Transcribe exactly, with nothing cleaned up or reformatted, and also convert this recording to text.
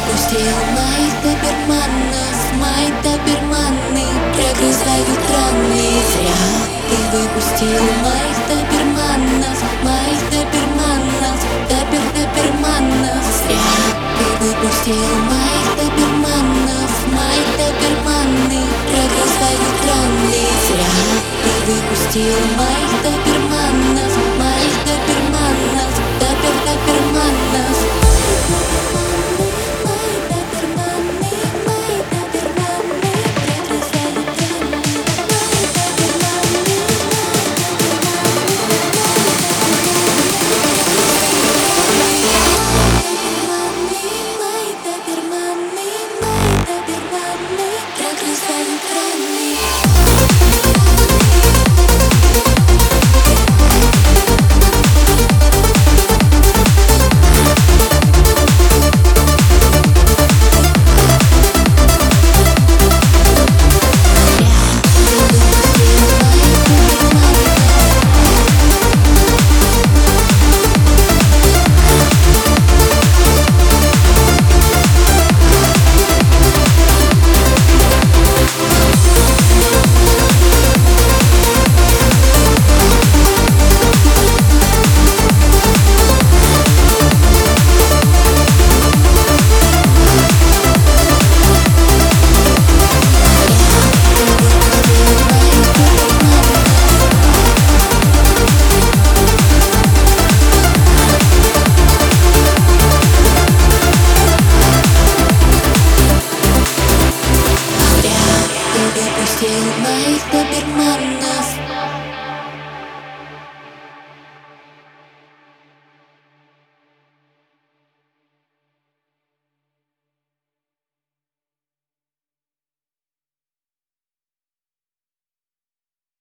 Выпустил моих доберманов, мои доберманы прогрызают раны. Зря ты выпустил моих доберманов, моих доберманов, добер доберманов. Зря ты выпустил моих доберманов, мои доберманы прогрызают раны. Зря ты выпустил моих доберманов.